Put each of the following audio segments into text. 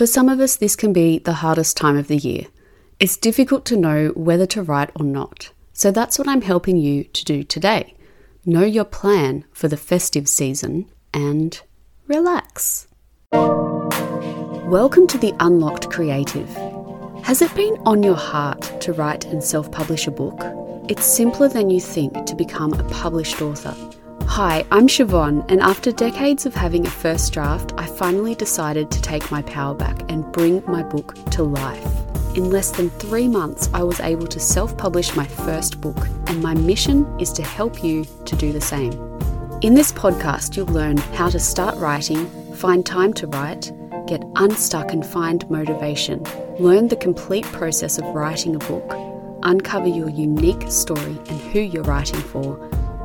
For some of us, this can be the hardest time of the year. It's difficult to know whether to write or not. So that's what I'm helping you to do today. Know your plan for the festive season and relax. Welcome to the Unlocked Creative. Has it been on your heart to write and self-publish a book? It's simpler than you think to become a published author. Hi, I'm Siobhan, and after decades of having a first draft, I finally decided to take my power back and bring my book to life. In less than 3 months, I was able to self-publish my first book, and my mission is to help you to do the same. In this podcast, you'll learn how to start writing, find time to write, get unstuck and find motivation, learn the complete process of writing a book, uncover your unique story and who you're writing for,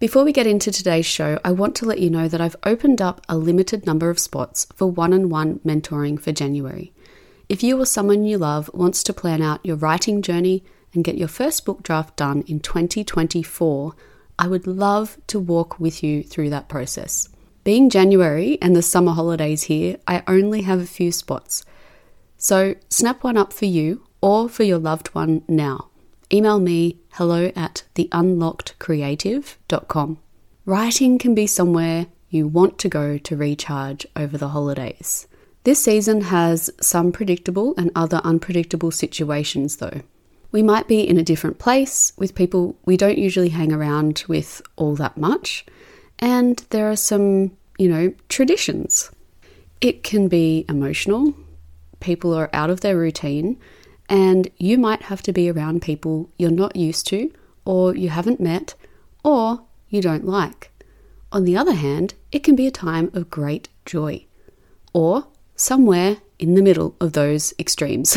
Before we get into today's show, I want to let you know that I've opened up a limited number of spots for one-on-one mentoring for January. If you or someone you love wants to plan out your writing journey and get your first book draft done in 2024, I would love to walk with you through that process. Being January and the summer holidays here, I only have a few spots. So snap one up for you or for your loved one now. Email me hello@theunlockedcreative.com. Writing can be somewhere you want to go to recharge over the holidays. This season has some predictable and other unpredictable situations though. We might be in a different place with people we don't usually hang around with all that much, and there are some, traditions. It can be emotional. People are out of their routine, and you might have to be around people you're not used to, or you haven't met, or you don't like. On the other hand, it can be a time of great joy, or somewhere in the middle of those extremes.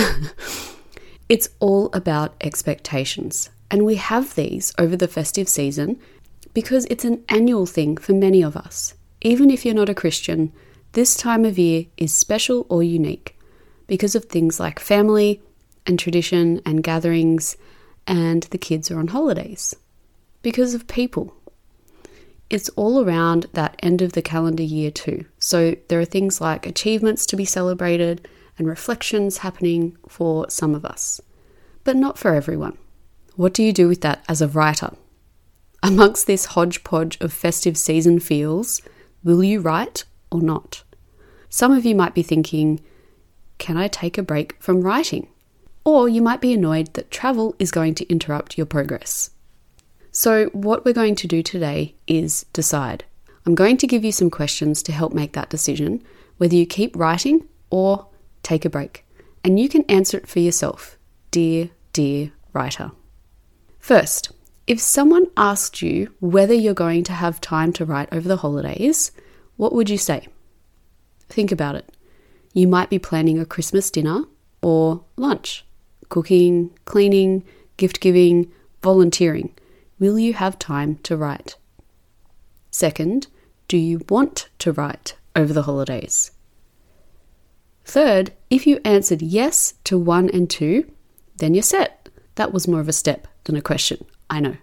It's all about expectations, and we have these over the festive season because it's an annual thing for many of us. Even if you're not a Christian, this time of year is special or unique because of things like family and tradition and gatherings, and the kids are on holidays because of people. It's all around that end of the calendar year too. So there are things like achievements to be celebrated and reflections happening for some of us, but not for everyone. What do you do with that as a writer? Amongst this hodgepodge of festive season feels, will you write or not? Some of you might be thinking, can I take a break from writing? Or you might be annoyed that travel is going to interrupt your progress. So what we're going to do today is decide. I'm going to give you some questions to help make that decision, whether you keep writing or take a break. And you can answer it for yourself, dear writer. First, if someone asked you whether you're going to have time to write over the holidays, what would you say? Think about it. You might be planning a Christmas dinner or lunch. Cooking, cleaning, gift giving, volunteering. Will you have time to write? Second, do you want to write over the holidays? Third, if you answered yes to 1 and 2, then you're set. That was more of a step than a question, I know.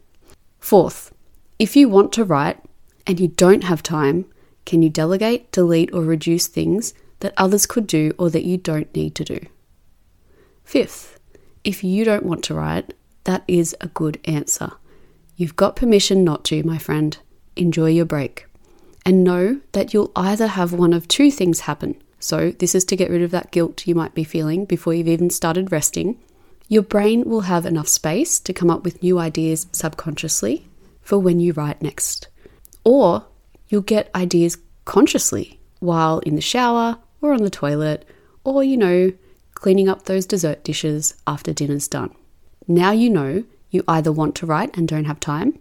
Fourth, if you want to write and you don't have time, can you delegate, delete, or reduce things that others could do or that you don't need to do? Fifth, if you don't want to write, that is a good answer. You've got permission not to, my friend. Enjoy your break. And know that you'll either have one of two things happen. So this is to get rid of that guilt you might be feeling before you've even started resting. Your brain will have enough space to come up with new ideas subconsciously for when you write next. Or you'll get ideas consciously while in the shower or on the toilet or, cleaning up those dessert dishes after dinner's done. Now you either want to write and don't have time,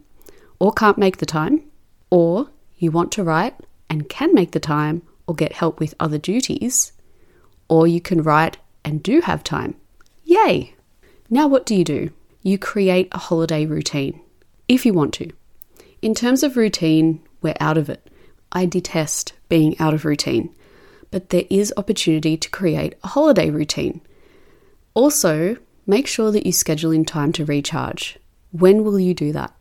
or can't make the time, or you want to write and can make the time or get help with other duties, or you can write and do have time. Yay! Now what do? You create a holiday routine, if you want to. In terms of routine, we're out of it. I detest being out of routine, but there is opportunity to create a holiday routine. Also, make sure that you schedule in time to recharge. When will you do that?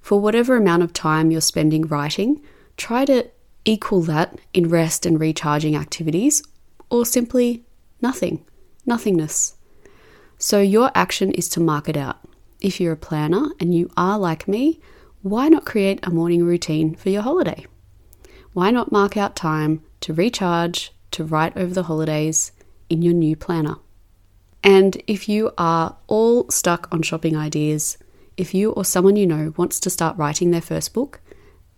For whatever amount of time you're spending writing, try to equal that in rest and recharging activities, or simply nothing, nothingness. So your action is to mark it out. If you're a planner and you are like me, why not create a morning routine for your holiday? Why not mark out time to recharge, to write over the holidays in your new planner? And if you are all stuck on shopping ideas, if you or someone you know wants to start writing their first book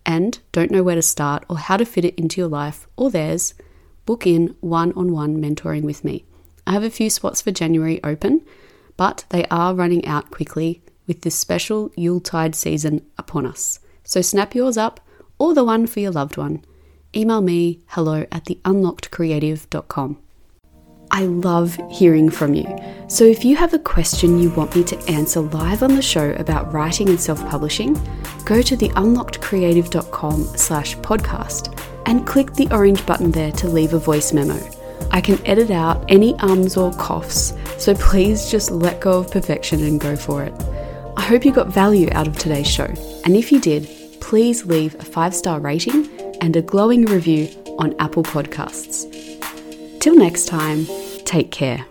and don't know where to start or how to fit it into your life or theirs, book in one-on-one mentoring with me. I have a few spots for January open, but they are running out quickly with this special Yuletide season upon us. So snap yours up or the one for your loved one. Email me hello@theunlockedcreative.com. I love hearing from you. So if you have a question you want me to answer live on the show about writing and self-publishing, go to theunlockedcreative.com/podcast and click the orange button there to leave a voice memo. I can edit out any ums or coughs, so please just let go of perfection and go for it. I hope you got value out of today's show, and if you did, please leave a 5-star rating and a glowing review on Apple Podcasts. Till next time, take care.